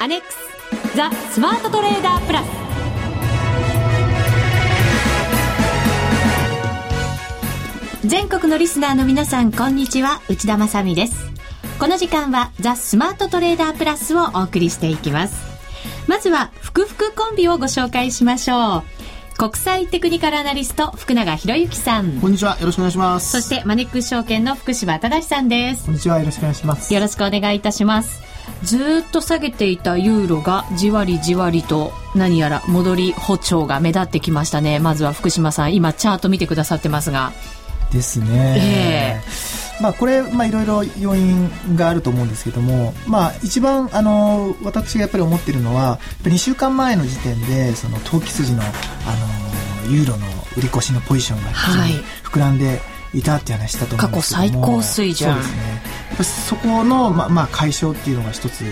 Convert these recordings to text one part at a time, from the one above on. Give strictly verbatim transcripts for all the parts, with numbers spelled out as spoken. アネックスザ・スマートトレーダープラス。全国のリスナーの皆さん、こんにちは。内田まさみです。この時間はザ・スマートトレーダープラスをお送りしていきます。まずはふくふくコンビをご紹介しましょう。国際テクニカルアナリスト福永博之さん、こんにちは。よろしくお願いします。そしてマネックス証券の福島忠さんです。こんにちは。よろしくお願いします。よろしくお願いいたします。ずっと下げていたユーロがじわりじわりと何やら戻り歩調が目立ってきましたね。まずは福島さん、今チャート見てくださってますがですね、えーまあ、これ、まあ、いろいろ要因があると思うんですけども、まあ、一番あの私がやっぱり思っているのはにしゅうかんまえの時点でその投機筋の、あのユーロの売り越しのポジションが膨らんで、はいいたって話したと思うんですけども、過去最高水準。そうですね。やっぱそこの、ままあ、解消っていうのが一つ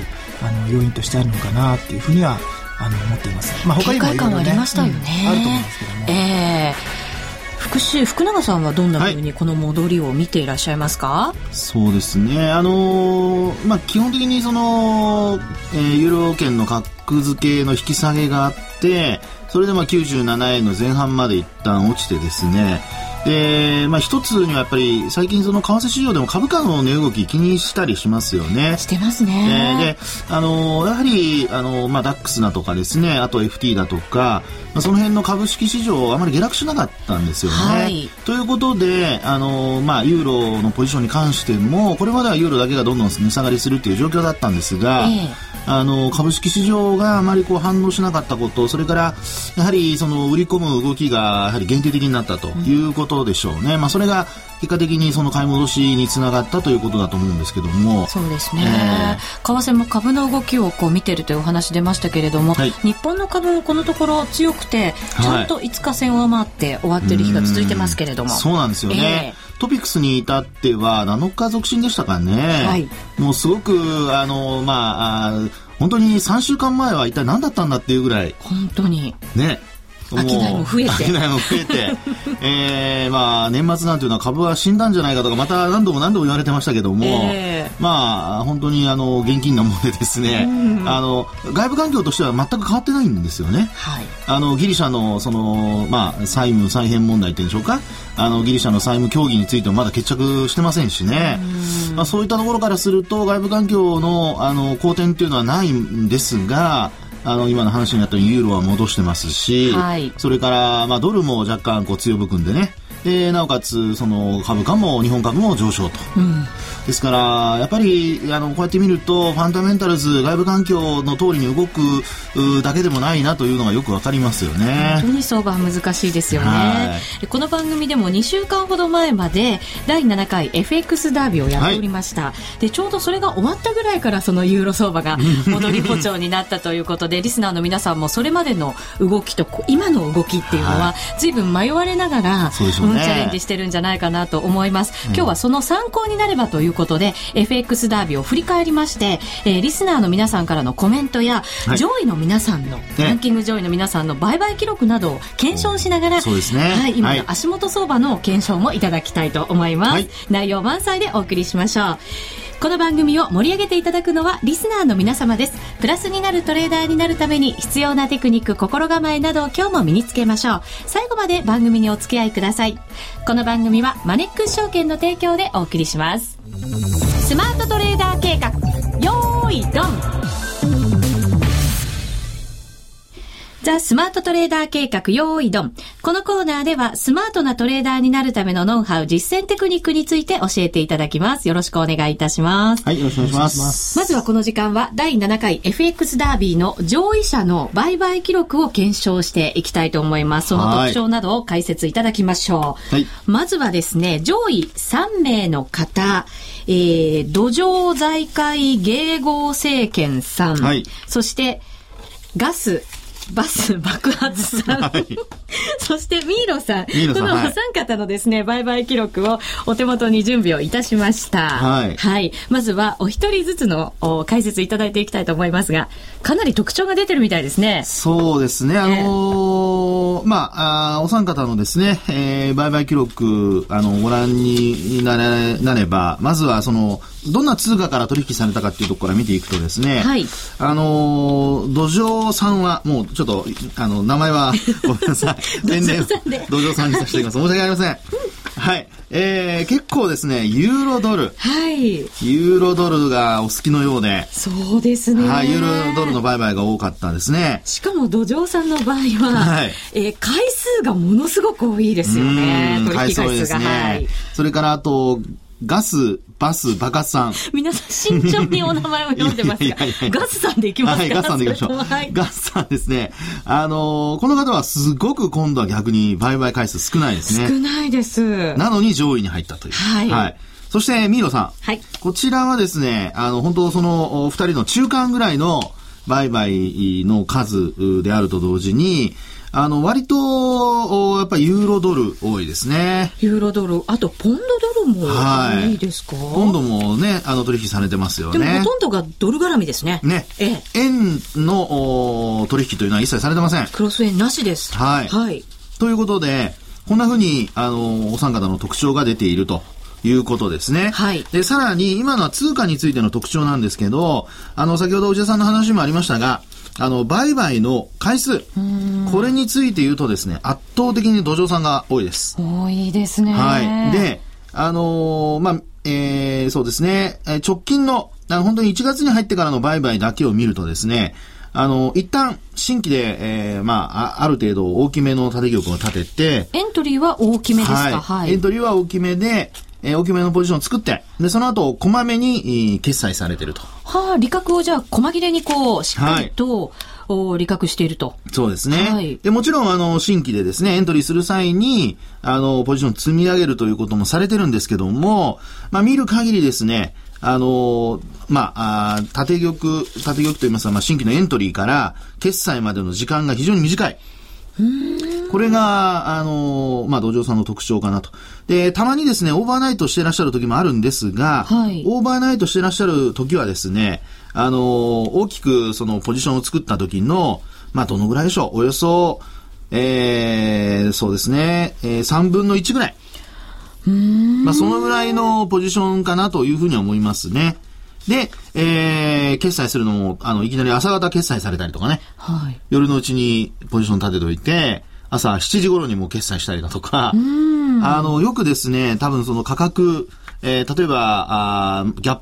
あの要因としてあるのかなっていうふうにはあの思っています。まあ、他にもいろいろね、ありましたよね、うん、あると思うんですけども。えー福, 福永さんはどんなふうにこの戻りを見ていらっしゃいますか？はい、そうですね、あのーまあ、基本的にその、えー、ユーロ圏の格付けの引き下げがあって、それでまあきゅうじゅうななえんの前半まで一旦落ちてですね、で、まあ、一つにはやっぱり最近その為替市場でも株価の値動き気にしたりしますよね。してますね。で、あのやはりあの、まあ、ダックス だとかですね、あと エフティー だとか、まあ、その辺の株式市場あまり下落しなかったんですよね、はい、ということであの、まあ、ユーロのポジションに関してもこれまではユーロだけがどんどん値下がりするという状況だったんですが、ええあの株式市場があまりこう反応しなかったこと、それからやはりその売り込む動きがやはり限定的になったということでしょうね、うんまあ、それが結果的にその買い戻しにつながったということだと思うんですけども。そうですね、えー、為替も株の動きをこう見ているというお話出ましたけれども、はい、日本の株このところ強くてちゃんといつか線を上回って終わっている日が続いてますけれども、はい、うそうなんですよね、えートピックスに至ってはなのか続伸でしたかね、はい、もうすごくあの、まあ、あ本当にさんしゅうかんまえは一体何だったんだっていうぐらい本当にね、商いも増えて商いも増えて、えーまあ、年末なんていうのは株は死んだんじゃないかとかまた何度も何度も言われてましたけども、えーまあ、本当にあの現金なものでですね、うん、あの外部環境としては全く変わってないんですよね、はい、あのギリシャの、その、まあ、債務再編問題というんでしょうか、あのギリシャの債務協議についてもまだ決着してませんしね、まあ、そういったところからすると外部環境の、あの好転というのはないんですが、あの今の話になったようにユーロは戻してますし、はい、それからまあドルも若干こう強含んでね、でなおかつその株価も日本株も上昇と、うん、ですからやっぱりあのこうやって見るとファンダメンタルズ外部環境の通りに動くだけでもないなというのがよくわかりますよね。本当に相場は難しいですよね、はい、この番組でもにしゅうかんほど前までだいななかい エフエックス ダービーをやっておりました、はい、でちょうどそれが終わったぐらいからそのユーロ相場が戻り歩調になったということでリスナーの皆さんもそれまでの動きと今の動きっていうのは随分迷われながら、はいね、チャレンジしてるんじゃないかなと思います。今日はその参考になればということで、うん、エフエックス ダービーを振り返りまして、えー、リスナーの皆さんからのコメントや、はい、上位の皆さんの、ね、ランキング上位の皆さんの売買記録などを検証しながら、そうですね、はい、今の足元相場の検証もいただきたいと思います、はい、内容満載でお送りしましょう。この番組を盛り上げていただくのはリスナーの皆様です。プラスになるトレーダーになるために必要なテクニック、心構えなどを今日も身につけましょう。最後まで番組にお付き合いください。この番組はマネックス証券の提供でお送りします。スマートトレーダー計画、よーいドン。ザ・スマートトレーダー計画、用意ドン。このコーナーではスマートなトレーダーになるためのノウハウ、実践テクニックについて教えていただきます。よろしくお願いいたします。はい、よろしくお願いします。まずはこの時間はだいななかい エフエックス ダービーの上位者の売買記録を検証していきたいと思います。その特徴などを解説いただきましょう、はい、まずはですね、上位さんめいの方、えー、土壌財界迎合政権さん、はい、そしてガスバス爆発さん、はい、そしてミーロさん、ミーロさん、このお三方のですね、はい、売買記録をお手元に準備をいたしました、はいはい、まずはお一人ずつの解説いただいていきたいと思いますが、かなり特徴が出てるみたいですね。そうですね、あのー、まあ、あお三方のですね、えー、売買記録あのご覧にな れ, なればまずはそのどんな通貨から取引されたかっていうところから見ていくとですね、はい、あのー、土壌さんはもうちょっとあの名前はごめんなさい全然土壌さんにさせていただきます、はい、申し訳ありません、はい、えー、結構ですねユーロドル、はい、ユーロドルがお好きのようで、そうですね、はい、ユーロドルの売買が多かったですね。しかも土壌さんの場合は、はい、えー、回数がものすごく多いですよね、取引回数が、回数ですね、はい、それからあとガス、バス、バカさん。皆さん慎重にお名前を読んでますが、いやいやいやいやガスさんでいきますか。はい、ガスさんでいきましょう。はい、ガスさんですね。あのー、この方はすごく今度は逆に売買回数少ないですね。少ないです。なのに上位に入ったという。はい。はい、そして、ミーロさん。はい。こちらはですね、あの、本当その、お二人の中間ぐらいの売買の数であると同時に、あの割とやっぱりユーロドル多いですね。ユーロドル、あとポンドドルも多いですか、はい、ポンドもね、あの取引されてますよね。でもほとんどがドル絡みですね。ね、ええ、円の取引というのは一切されてません。クロス円なしです、はいはい、ということでこんなふうにあのお三方の特徴が出ているということですね、はい、でさらに今のは通貨についての特徴なんですけど、あの先ほど内田さんの話もありましたが、あの売買の回数、これについて言うとですね、圧倒的に土壌さんが多いです。多いですね、はい、で、あのーまあえー、そうですね、直近 の, あの本当にいちがつに入ってからの売買だけを見るとですね、あの一旦新規で、えーまあ、ある程度大きめの縦玉を立てて、エントリーは大きめですか、はいはい、エントリーは大きめで、えー、大きめのポジションを作って、でその後こまめに、えー、決済されていると。はあ、利確をじゃあ細切れにこうしっかりと、はい、利確していると。そうですね、はい、でもちろんあの新規でですねエントリーする際にあのポジションを積み上げるということもされてるんですけども、まあ、見る限りですね、あのー、まあ、あ縦玉縦玉といいますか、まあ、新規のエントリーから決済までの時間が非常に短い。うーん、これがあのまあ土壌さんの特徴かなと。でたまにですねオーバーナイトしてらっしゃる時もあるんですが、はい、オーバーナイトしてらっしゃる時はですね、あの大きくそのポジションを作った時のまあどのぐらいでしょう、およそ、えー、そうですね、えー、さんぶんのいちぐらい、うーん、まあ、そのぐらいのポジションかなというふうに思いますね。で、えー、決済するのも、あの、いきなり朝方決済されたりとかね。はい。夜のうちにポジション立てといて、朝しちじ頃にもう決済したりだとか、うーん、あの、よくですね、多分その価格、えー、例えばあ、ギャッ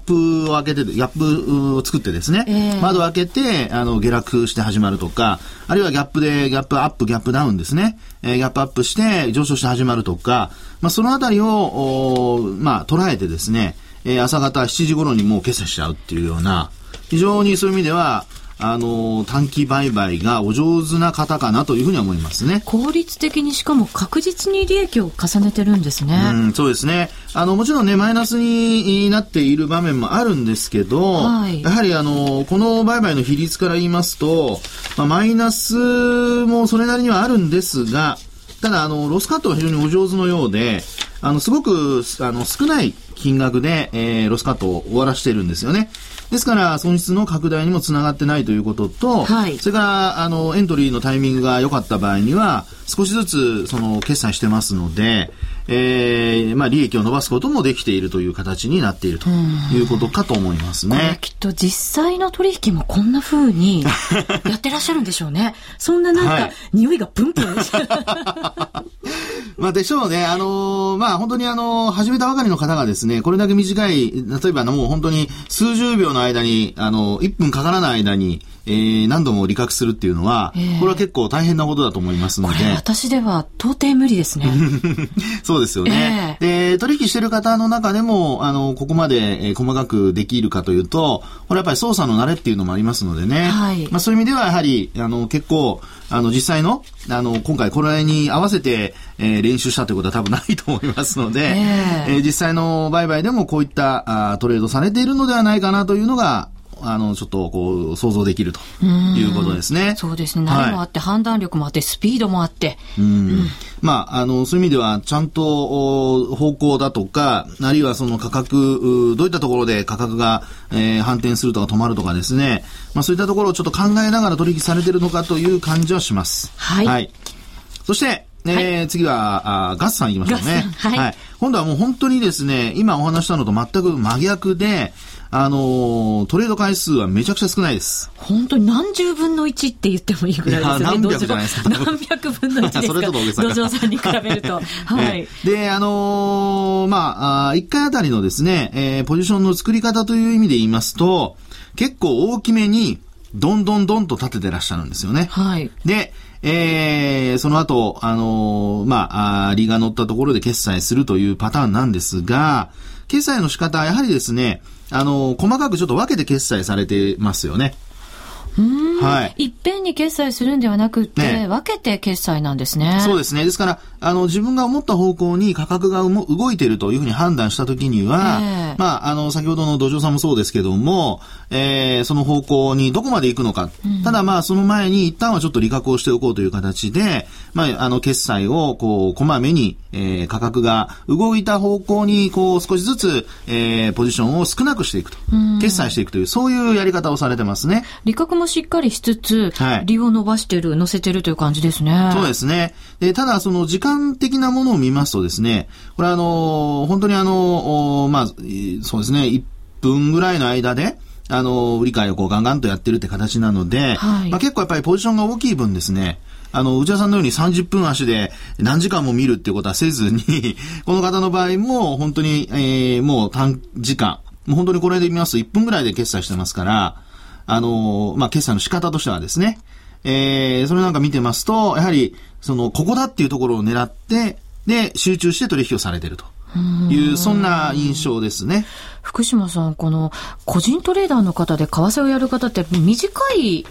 プを開けて、ギャップを作ってですね、えー、窓を開けて、あの、下落して始まるとか、あるいはギャップで、ギャップアップ、ギャップダウンですね、えー、ギャップアップして上昇して始まるとか、まあ、そのあたりを、まあ、捉えてですね、えー、朝方しちじ頃にもう決済しちゃうっていうような、非常にそういう意味では、あのー、短期売買がお上手な方かなというふうには思いますね。効率的に、しかも確実に利益を重ねてるんですね。うん、そうですね。あの、もちろんね、マイナスになっている場面もあるんですけど、はい、やはりあのー、この売買の比率から言いますと、まあ、マイナスもそれなりにはあるんですが、ただあのロスカットは非常にお上手のようで、あのすごくあの少ない金額で、えー、ロスカットを終わらしているんですよね。ですから損失の拡大にもつながってないということと、はい、それからあのエントリーのタイミングが良かった場合には少しずつその決済してますので、えーまあ、利益を伸ばすこともできているという形になっているということかと思いますね。これきっと実際の取引もこんな風にやってらっしゃるんでしょうね。そんななんか、はい、匂いがプンプンまあでしょうね。あのー、まあ本当にあのー、始めたばかりの方がですね、これだけ短い、例えばもう本当に数十秒の間に、あのー、いっぷんかからない間に、えー、何度も利確するっていうのは、えー、これは結構大変なことだと思いますので。これ私では到底無理ですね。そうですよね、えーで。取引してる方の中でも、あの、ここまで、えー、細かくできるかというと、これやっぱり操作の慣れっていうのもありますのでね。はい。まあそういう意味ではやはり、あの、結構、あの、実際の、あの、今回これに合わせて、えー、練習したということは多分ないと思いますので、えーえー、実際の売買でもこういったあトレードされているのではないかなというのが、あのちょっとこう想像できるということですね。そうですね。何もあって、はい、判断力もあってスピードもあって、うんうん、まああのそういう意味ではちゃんと方向だとか、あるいはその価格どういったところで価格が、えー、反転するとか止まるとかですね、まあそういったところをちょっと考えながら取引されているのかという感じはします。はい。はい、そして。ねえ、はい、次はあガスさんいきましょうね、はいはい、今度はもう本当にですね、今お話したのと全く真逆で、あのー、トレード回数はめちゃくちゃ少ないです。本当に何十分のいちって言ってもいいくらいですよね。何百じゃないですか。何百分のいちですか。それとも大げさか。土壌さんに比べるとはい。で、あのー、まあいっかいあたりのですね、えー、ポジションの作り方という意味で言いますと、結構大きめにどんどんどんと立ててらっしゃるんですよね。はい。で、えー、その後、あのー、まあ、利が乗ったところで決済するというパターンなんですが、決済の仕方はやはりですね、あのー、細かくちょっと分けて決済されてますよね。うん、はい。いっぺんに決済するんではなくって、ね、分けて決済なんですね。そうですね。ですから、あの、自分が思った方向に価格が動いているというふうに判断したときには、えー、まあ、あの、先ほどの土壌さんもそうですけども、えー、その方向にどこまで行くのか。うん、ただ、まあ、その前に一旦はちょっと利確をしておこうという形で、まあ、あの、決済を、こう、こまめに、えー、価格が動いた方向に、こう、少しずつ、えー、ポジションを少なくしていくと。うん、決済していくという、そういうやり方をされてますね。利確もしっかりしつつ、はい、利を伸ばしてる、乗せてるという感じですね。そうですね。で、ただその時間的なものを見ますとですね、これあの本当にあのまあそうですね、いっぷんぐらいの間であの売り買いをこうガンガンとやってるって形なので、はい、まあ、結構やっぱりポジションが大きい分ですね。あの、内田さんのようにさんじゅっぷん足で何時間も見るっていうことはせずに、この方の場合も本当に、えー、もう短時間、もう本当にこれで見ますといっぷんぐらいで決済してますから。あの、まあ、決済の仕方としてはですね、えー、それなんか見てますと、やはり、その、ここだっていうところを狙って、で、集中して取引をされているという、うそんな印象ですね。福島さん、この、個人トレーダーの方で為替をやる方って、短い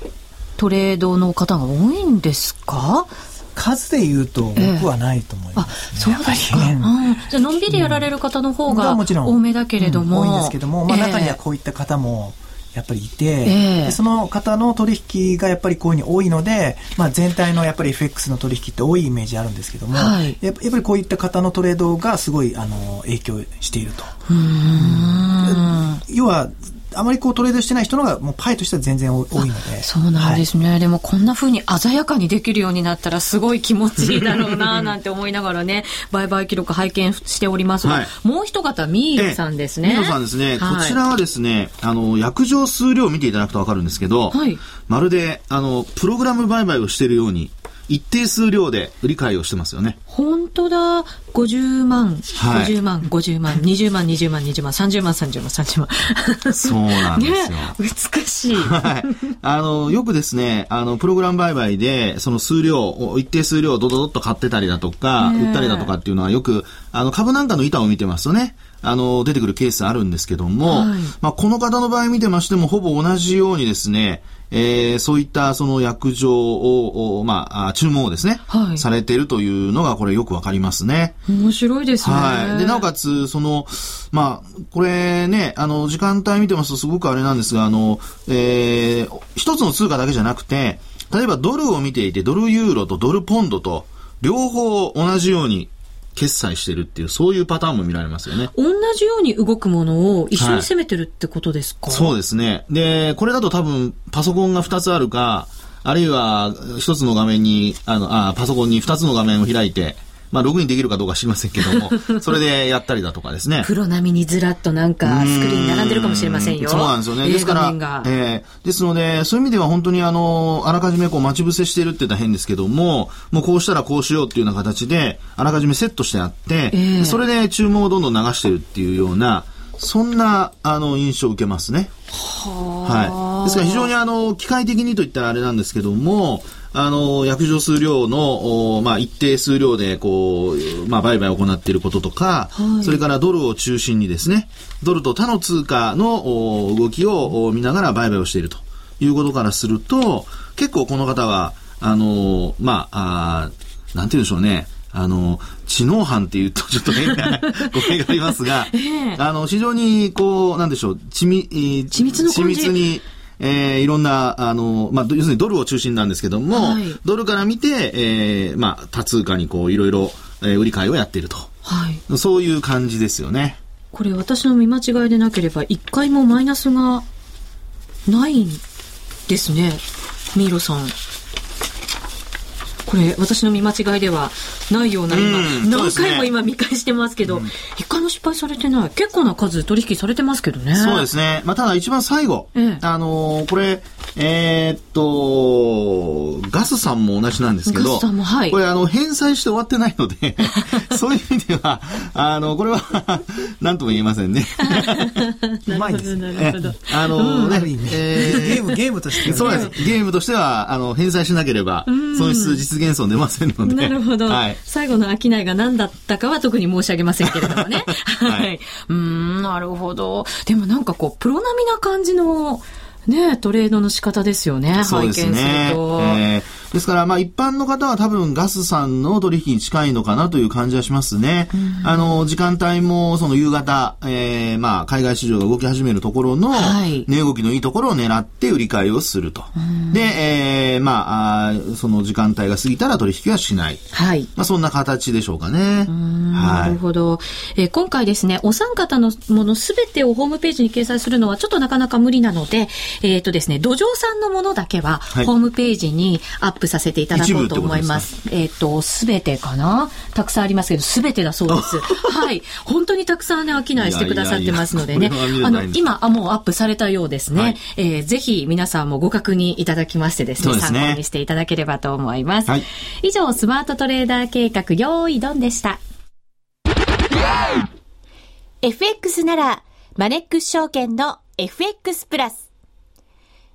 トレードの方が多いんですか？数で言うと僕はないと思います、ね。えー、あ、そうですか。うん、じゃあのんびりやられる方の方が多めだけれども。うん、多いんですけども、まあ、中にはこういった方も、えーやっぱりいて、えー、でその方の取引がやっぱりこういうふうに多いので、まあ、全体のやっぱり エフエックス の取引って多いイメージあるんですけども、はい、やっぱりこういった方のトレードがすごいあの影響していると。うーん、要はあまりこうトレードしてない人のがもうパイとしては全然多いので。そうなんですね、はい、でもこんな風に鮮やかにできるようになったらすごい気持ちいいだろうななんて思いながらね売買記録拝見しておりますが、はい、もう一方ミールさんですね。ミールさんですね、はい、こちらはですね、あの約定数量を見ていただくと分かるんですけど、はい、まるであのプログラム売買をしているように一定数量で売り買いをしてますよね。本当だ。ごじゅうまん、はい、ごじゅうまん、ごじゅうまん、にじゅうまん、にじゅうまん、にじゅうまん、さんじゅうまん、さんじゅうまん、さんじゅうまん。そうなんですよ。ね、美しい。はい。あの、よくですね、あの、プログラム売買で、その数量を、一定数量をドドドッと買ってたりだとか、売ったりだとかっていうのはよく、あの、株なんかの板を見てますとね、あの、出てくるケースあるんですけども、はい、まあ、この方の場合見てましても、ほぼ同じようにですね、えー、そういったその約定を、まあ、注文をですね、はい、されているというのがこれよくわかりますね。面白いですね。はい。で、なおかつ、その、まあ、これね、あの、時間帯見てますとすごくあれなんですが、あの、えー、一つの通貨だけじゃなくて、例えばドルを見ていて、ドルユーロとドルポンドと、両方同じように、決済してるっていう、そういうパターンも見られますよね。同じように動くものを一緒に攻めてるってことですか？はい、そうですね。で、これだと多分パソコンがふたつあるか、あるいはひとつの画面に、あの、あ、パソコンにふたつの画面を開いて、まあ、ログインできるかどうか知りませんけども、それでやったりだとかですね。プロ並みにずらっとなんかスクリーン並んでるかもしれませんよ。そうなんですよね。ですから、えー、ですので、そういう意味では本当にあの、あらかじめこう待ち伏せしてるって言ったら変ですけども、もうこうしたらこうしようっていうような形で、あらかじめセットしてあって、えー、それで注文をどんどん流してるっていうような、そんな、あの、印象を受けますね。は、はい。ですから非常にあの、機械的にといったらあれなんですけども、あの、約定数量の、まあ、一定数量で、こう、まあ、売買を行っていることとか、はい、それからドルを中心にですね、ドルと他の通貨の動きを見ながら売買をしているということからすると、結構この方は、あの、まあ、あ、なんて言うんでしょうね、あの知能犯っていうとちょっと変な語弊がありますが、えー、あの非常にこうなんでしょう緻密、緻密の感じ、緻密にえー、いろんなあの、まあ、要するにドルを中心なんですけども、はい、ドルから見て、えーまあ、多通貨にこういろいろ、えー、売り買いをやっていると、はい、そういう感じですよね。これ私の見間違いでなければいっかいもマイナスがないんですね、ミイロさん。これ私の見間違いではないような、今う何回も今見返してますけど、うん、一回も失敗されてない。結構な数取引されてますけどね。そうですね、まあ、ただ一番最後、ええ、あのー、これえー、っとガスさんも同じなんですけど、ガスさんも、はい、これあの返済して終わってないのでそういう意味ではあのこれは何とも言えませんね。うまいですね、ゲーム、ゲームとして、ね、そうです、ゲームとしてはあの返済しなければ損失実現現存出ませんので。なるほど、はい、最後の商いが何だったかは特に申し上げませんけれどもね、はいはい、うーん、なるほど。でもなんかこうプロ並みな感じの、ね、トレードの仕方ですよね。そうですね、拝見すると、えー、ですからまあ一般の方は多分ガスさんの取引に近いのかなという感じはしますね。あの時間帯もその夕方、えー、まあ海外市場が動き始めるところの値動きのいいところを狙って売り買いをすると、はい、で、えー、まあその時間帯が過ぎたら取引はしない、はい、まあ、そんな形でしょうかね。うーん、はい、なるほど、えー、今回ですね、お三方のものすべてをホームページに掲載するのはちょっとなかなか無理なので、えーとですね、土壌さんのものだけはホームページにアップさせていただこうと思います。えーと、すべてかな、たくさんありますけどすべてだそうですはい、本当にたくさんね、商いしてくださってますのでね、いやいやいや、あの今あもうアップされたようですね、はい、えー、ぜひ皆さんもご確認いただきましてですね、参考にしていただければと思います、はい、以上スマートトレーダー計画用意ドンでした。 エフエックス ならマネックス証券の エフエックス プラス、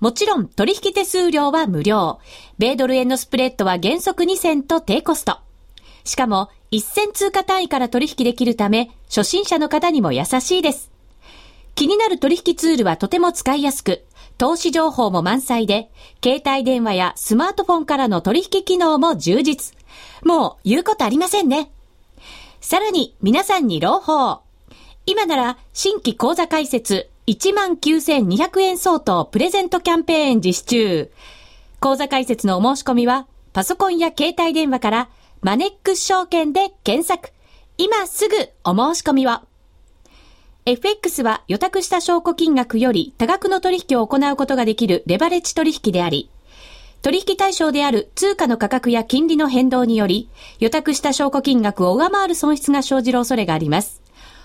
もちろん取引手数料は無料。米ドル円のスプレッドは原則にせんと低コスト。しかもいっせん通貨単位から取引できるため、初心者の方にも優しいです。気になる取引ツールはとても使いやすく、投資情報も満載で、携帯電話やスマートフォンからの取引機能も充実。もう言うことありませんね。さらに皆さんに朗報。今なら新規口座開設、いちまんきゅうせんにひゃくえん相当プレゼントキャンペーン実施中。口座開設のお申し込みはパソコンや携帯電話からマネックス証券で検索。今すぐお申し込みを。 エフエックス は予託した証拠金額より多額の取引を行うことができるレバレッジ取引であり、取引対象である通貨の価格や金利の変動により予託した証拠金額を上回る損失が生じる恐れがあります。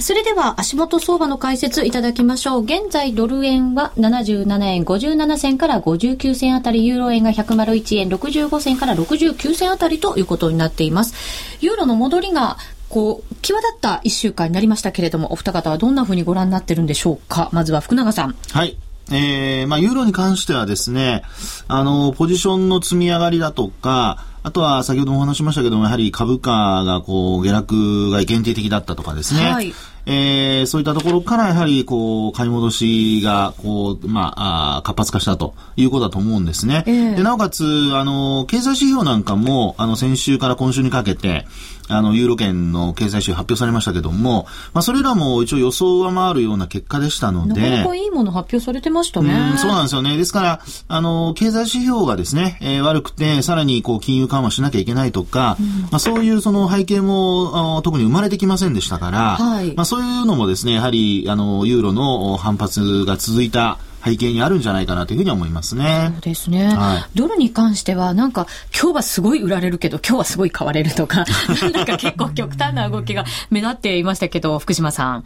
それでは足元相場の解説いただきましょう。現在ドル円はななじゅうななえんごじゅうななせんからごじゅうきゅうせんあたり、ユーロ円がひゃくいちえんろくじゅうごせんからろくじゅうきゅうせんあたりということになっています。ユーロの戻りがこう際立ったいっしゅうかんになりましたけれども、お二方はどんなふうにご覧になってるんでしょうか。まずは福永さん。はい、えーまあ、ユーロに関してはですね、あのポジションの積み上がりだとか、あとは先ほどもお話しましたけども、やはり株価がこう下落が限定的だったとかですね、はい、えー、そういったところからやはりこう買い戻しがこう、まあ、あ活発化したということだと思うんですね、えー、でなおかつあの経済指標なんかもあの先週から今週にかけてあのユーロ圏の経済指標発表されましたけども、まあ、それらも一応予想を上回るような結果でしたので、なかなかいいもの発表されてましたね。うん、そうなんですよね。ですからあの経済指標がですね、えー、悪くてさらにこう金融緩和しなきゃいけないとか、うん、まあ、そういうその背景も特に生まれてきませんでしたから、はい、まあ、そういうのもですねやはりあのユーロの反発が続いた背景にあるんじゃないかなというふうに思いますね。そうですね、はい、ドルに関してはなんか今日はすごい売られるけど今日はすごい買われるとかなんか結構極端な動きが目立っていましたけど、福島さん、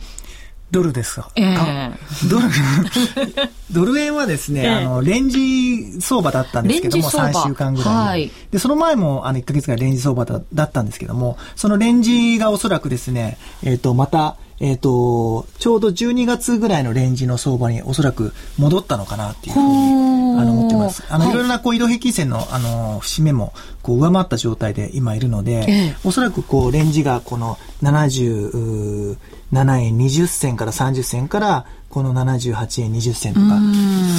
ドルですか、えー、ドルドル円はですね、えー、あのレンジ相場だったんですけどもさんしゅうかんぐらい、はい、でその前もあのいっかげつかんレンジ相場 だ, だったんですけども、そのレンジがおそらくですね、えーと、またえーと、ちょうどじゅうにがつぐらいのレンジの相場におそらく戻ったのかなっていうふうにあの思ってます。あの、はい、いろいろなこう移動平均線の、あの節目もこう上回った状態で今いるので、ええ、おそらくこうレンジがこのななじゅうななえんにじゅっせんからさんじゅっせんからこのななじゅうはちえんにじゅっせんとか、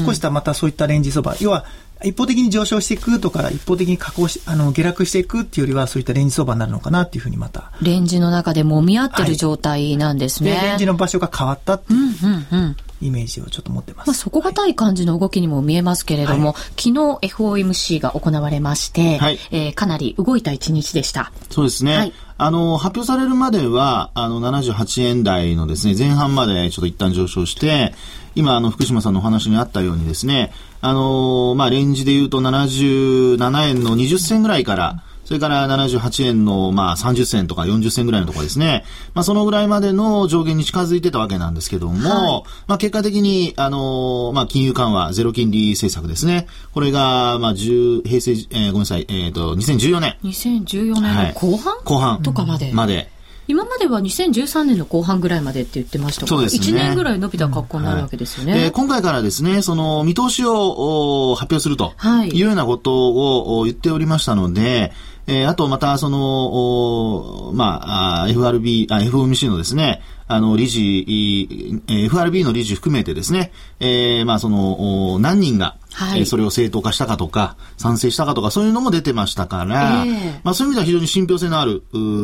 少しまたそういったレンジ相場、要は一方的に上昇していくとか一方的に下降しあの下落していくっていうよりはそういったレンジ相場になるのかなっていうふうに、またレンジの中でもみ合ってる状態なんですね、はい、でレンジの場所が変わったっていう、うんうんうん、イメージをちょっと持ってます。まあ、そこがたい感じの動きにも見えますけれども、はい、昨日 エフオーエムシー が行われまして、はい、えー、かなり動いた一日でした。そうですね。はい、あの発表されるまではあのななじゅうはちえん台のですね前半までちょっと一旦上昇して、今あの福島さんのお話にあったようにですね、あのまあレンジでいうとななじゅうななえんのにじゅっせんぐらいからそれからななじゅうはちえんのまあさんじゅっせんとかよんじゅっせんぐらいのところですね、まあ、そのぐらいまでの上限に近づいてたわけなんですけども、はい、まあ、結果的にあの、まあ、金融緩和ゼロ金利政策ですね、これがまあ10平成、えー、ごめんなさい、えー、とにせんじゅうよねんにせんじゅうよねんの後半、はい、後半とかまで、うん、まで今まではにせんじゅうさんねんの後半ぐらいまでって言ってましたから、そうですね、いちねんぐらい伸びた格好になるわけですよね、うん、はい、で今回からですねその見通しを発表するというようなことを言っておりましたので、はい、えー、あとまたその、まあ、エフアールビー、エフオーエムシー のですねあの理事 エフアールビー の理事含めてですね、えー、まあその何人が、はい、えー、それを正当化したかとか賛成したかとかそういうのも出てましたから、えー、まあそういう意味では非常に信憑性のある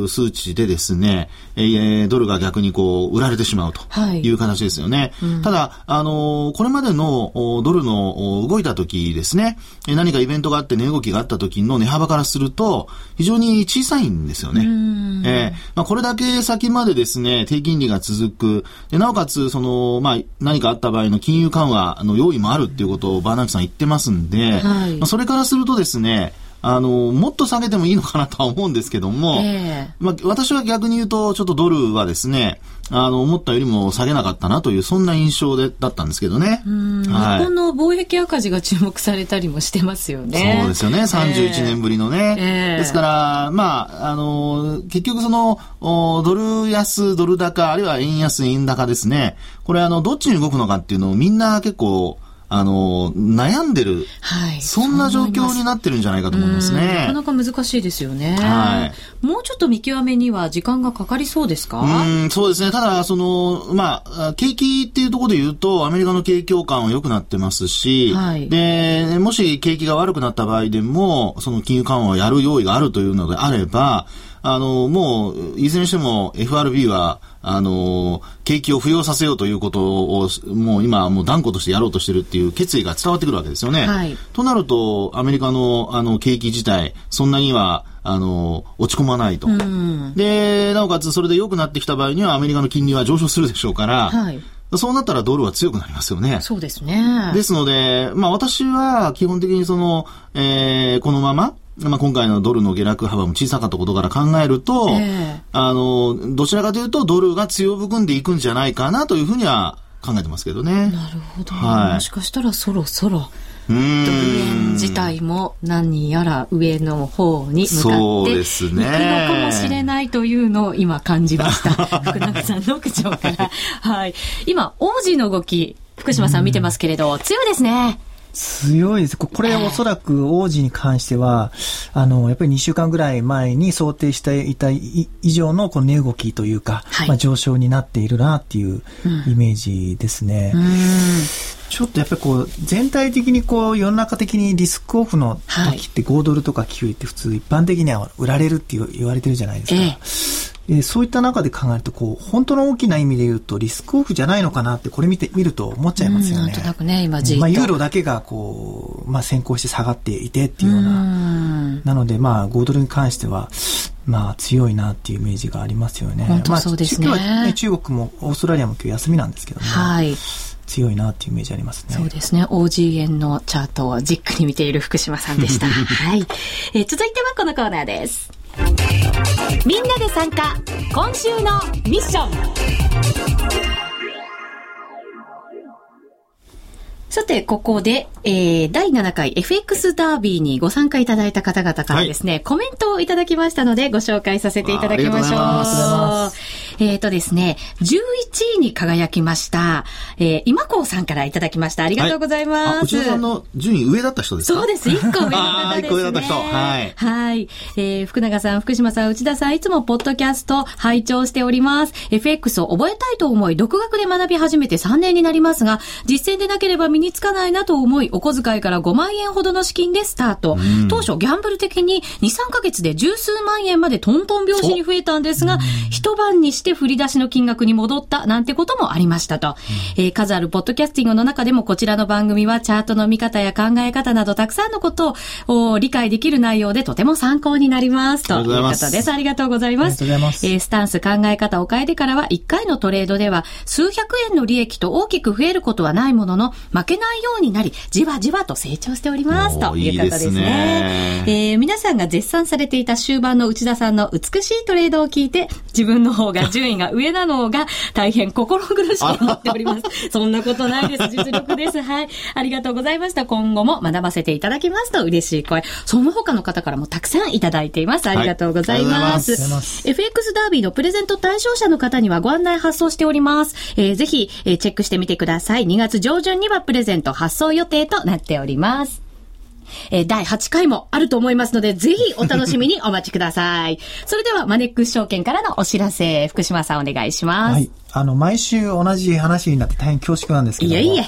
数値でですね、えー、ドルが逆にこう売られてしまうという形ですよね、はい、うん、ただあのこれまでのドルの動いた時ですね、何かイベントがあって値動きがあった時の値幅からすると非常に小さいんですよね、えーまあ、これだけ先までですね低金利が続くで、なおかつその、まあ、何かあった場合の金融緩和の用意もあるということをバーナンキさん言ってますんで、はい、まあ、それからするとですねあのもっと下げてもいいのかなとは思うんですけども、えーまあ、私は逆に言うとちょっとドルはですねあの思ったよりも下げなかったなというそんな印象でだったんですけどね、うん、はい、日本の貿易赤字が注目されたりもしてますよね。そうですよね、さんじゅういちねんぶりのね、えーえー、ですから、まあ、あの結局そのドル安ドル高あるいは円安円高ですね、これあのどっちに動くのかっていうのをみんな結構あの悩んでる、はい、そんな状況になってるんじゃないかと思いますね。なかなか難しいですよね、はい、もうちょっと見極めには時間がかかりそうですか。うん、そうですね。ただその、まあ、景気っていうところで言うとアメリカの景況感は良くなってますし、はい、でもし景気が悪くなった場合でもその金融緩和をやる用意があるというのであればあのもういずれにしても エフアールビー はあの景気を浮揚させようということをもう今もう断固としてやろうとしているっていう決意が伝わってくるわけですよね、はい、となるとアメリカ の, あの景気自体そんなにはあの落ち込まないと、うん、でなおかつそれで良くなってきた場合にはアメリカの金利は上昇するでしょうから、はい、そうなったらドルは強くなりますよね。そうですね。ですので、まあ私は基本的にその、えー、このまま、まあ今回のドルの下落幅も小さかったことから考えると、えー、あの、どちらかというとドルが強含んでいくんじゃないかなというふうには考えてますけどね。なるほど。はい、もしかしたらそろそろ。ドル円自体も何やら上の方に向かっていくのかもしれないというのを今感じました。福永さんの口調から、はい、今オージーの動き福島さん見てますけれど強いですね。強いです。これおそらく王子に関してはあのやっぱりにしゅうかんぐらい前に想定していた以上のこの値動きというか、はい、まあ、上昇になっているなっていうイメージですね、うん、うん、ちょっとやっぱりこう全体的にこう世の中的にリスクオフの時ってごドルとかきゅうって普通一般的には売られるって言われてるじゃないですか、えー、でそういった中で考えるとこう本当の大きな意味で言うとリスクオフじゃないのかなってこれ見て見ると思っちゃいますよね、うん、なんとなくね今じっと、まあ、ユーロだけがこう、まあ、先行して下がっていてっていうような、うん、なのでまあごドルに関してはまあ強いなっていうイメージがありますよね。本当そうですね、まあ、今日はね中国もオーストラリアも今日休みなんですけども、ね、はい、強いなっていうイメージありますね。そうですね。オージー 円のチャートをじっくり見ている福島さんでした。はい。えー、続いてはこのコーナーです。みんなで参加。今週のミッション。さてここで、えー、だいななかい エフエックス ダービーにご参加いただいた方々からですね、はい、コメントをいただきましたのでご紹介させていただきましょう。ありがとうございます。えっとですね、じゅういちいに輝きました、えー、今子さんからいただきました。ありがとうございます。はい、あ、内田さんの順位上だった人ですか？そうです。いっこ上の方ですね。いっこ上だった人。はい。はい、えー。福永さん、福島さん、内田さん、いつもポッドキャスト拝聴しております。エフエックス を覚えたいと思い、独学で学び始めてさんねんになりますが、実践でなければ身につかないなと思い、お小遣いからごまんえんほどの資金でスタート、うん、当初ギャンブル的に にさんかげつで十数万円までトントン拍子に増えたんですが、うん、一晩にして振り出しの金額に戻ったなんてこともありましたと、うん、えー、数あるポッドキャスティングの中でもこちらの番組はチャートの見方や考え方などたくさんのことを理解できる内容でとても参考になりますということです。ありがとうございます。スタンス考え方を変えてからはいっかいのトレードでは数百円の利益と大きく増えることはないものの負けないようになりじわじわと成長しておりますということですね。いいですね。えー、皆さんが絶賛されていた終盤の内田さんの美しいトレードを聞いて自分の方が順位が上なのが大変心苦しく思っておりますそんなことないです。実力です。はい、ありがとうございました。今後も学ばせていただきますと嬉しい声、その他の方からもたくさんいただいています。ありがとうございます。はい、エフエックス ダービーのプレゼント対象者の方にはご案内発送しております。えー、ぜひ、えー、チェックしてみてください。にがつ上旬にはプレゼントプレゼント発送予定となっております。えー、だいはちかいもあると思いますのでぜひお楽しみにお待ちくださいそれではマネックス証券からのお知らせ、福島さんお願いします。はい、あの毎週同じ話になって大変恐縮なんですけども、いやいや、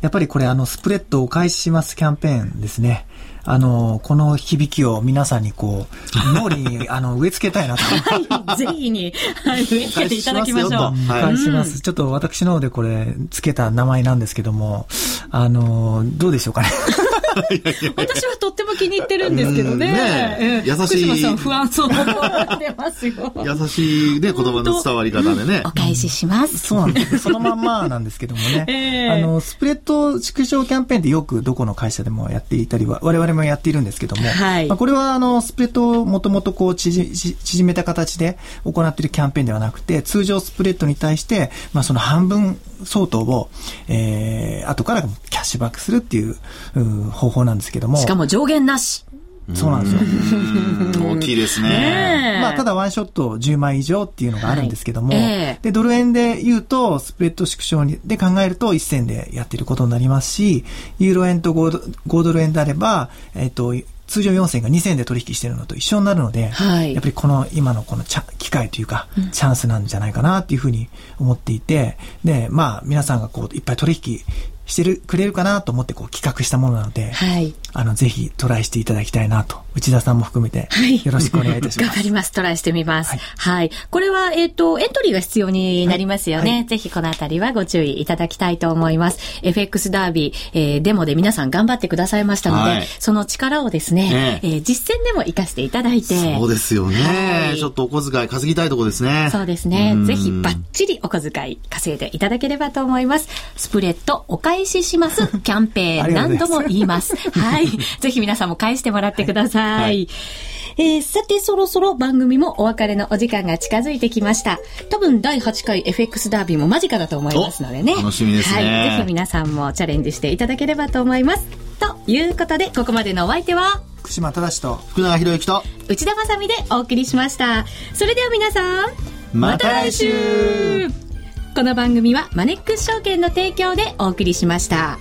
やっぱりこれあのスプレッドをお返ししますキャンペーンですね。あのこの響きを皆さんにこう脳裏にあの植え付けたいなとはい、ぜひに、はい、植え付けていただきましょう。はい、します。ちょっと私の方でこれ付けた名前なんですけども、あのどうでしょうかね私はとっても気に入ってるんですけど ね, ね優しい福島さん不安そうな顔が出ますよ優しい、ね、言葉の伝わり方でね、うん、お返しします。そうなんです。そのまんまなんですけどもね、えー、あのスプレッド縮小キャンペーンってよくどこの会社でもやっていたりは我々もやっているんですけども、はい、まあ、これはあのスプレッドをもともとこう 縮, 縮めた形で行っているキャンペーンではなくて、通常スプレッドに対して、まあ、その半分相当を、えー、後からキャッシュバックするっていう、う方法なんですけども、しかも上限なし。そうなんですよ。大きいですね。ね、まあ、ただワンショットじゅうまい以上っていうのがあるんですけども、はい、えー、でドル円で言うとスプレッド縮小で考えると一銭でやってることになりますし、ユーロ円とごドル円であれば、えっと通常よんせんがにせんで取引してるのと一緒になるので、はい、やっぱりこの今のこの機会というか、うん、チャンスなんじゃないかなっていうふうに思っていて、で、まあ皆さんがこういっぱい取引してるくれるかなと思ってこう企画したものなので、はい、あのぜひトライしていただきたいなと、内田さんも含めてよろしくお願いいたします。わ、はい、かります。トライしてみます。はい。はい、これはえっ、ー、とエントリーが必要になりますよね。はいはい、ぜひこのあたりはご注意いただきたいと思います。エフエックス ダービー、えー、デモで皆さん頑張ってくださいましたので、はい、その力をですね、ねえー、実践でも活かしていただいて、そうですよね、はい。ちょっとお小遣い稼ぎたいところですね。そうですね。ぜひバッチリお小遣い稼いでいただければと思います。スプレッドお買い返ししますキャンペーン何度も言いますはい、ぜひ皆さんも返してもらってください、はい、えー、さてそろそろ番組もお別れのお時間が近づいてきました。多分だいはちかい エフエックス ダービーも間近だと思いますのでね、楽しみですね、はい、ぜひ皆さんもチャレンジしていただければと思います。ということでここまでのお相手は福島正と福永博之と内田まさみでお送りしました。それでは皆さんまた来週。この番組はマネックス証券の提供でお送りしました。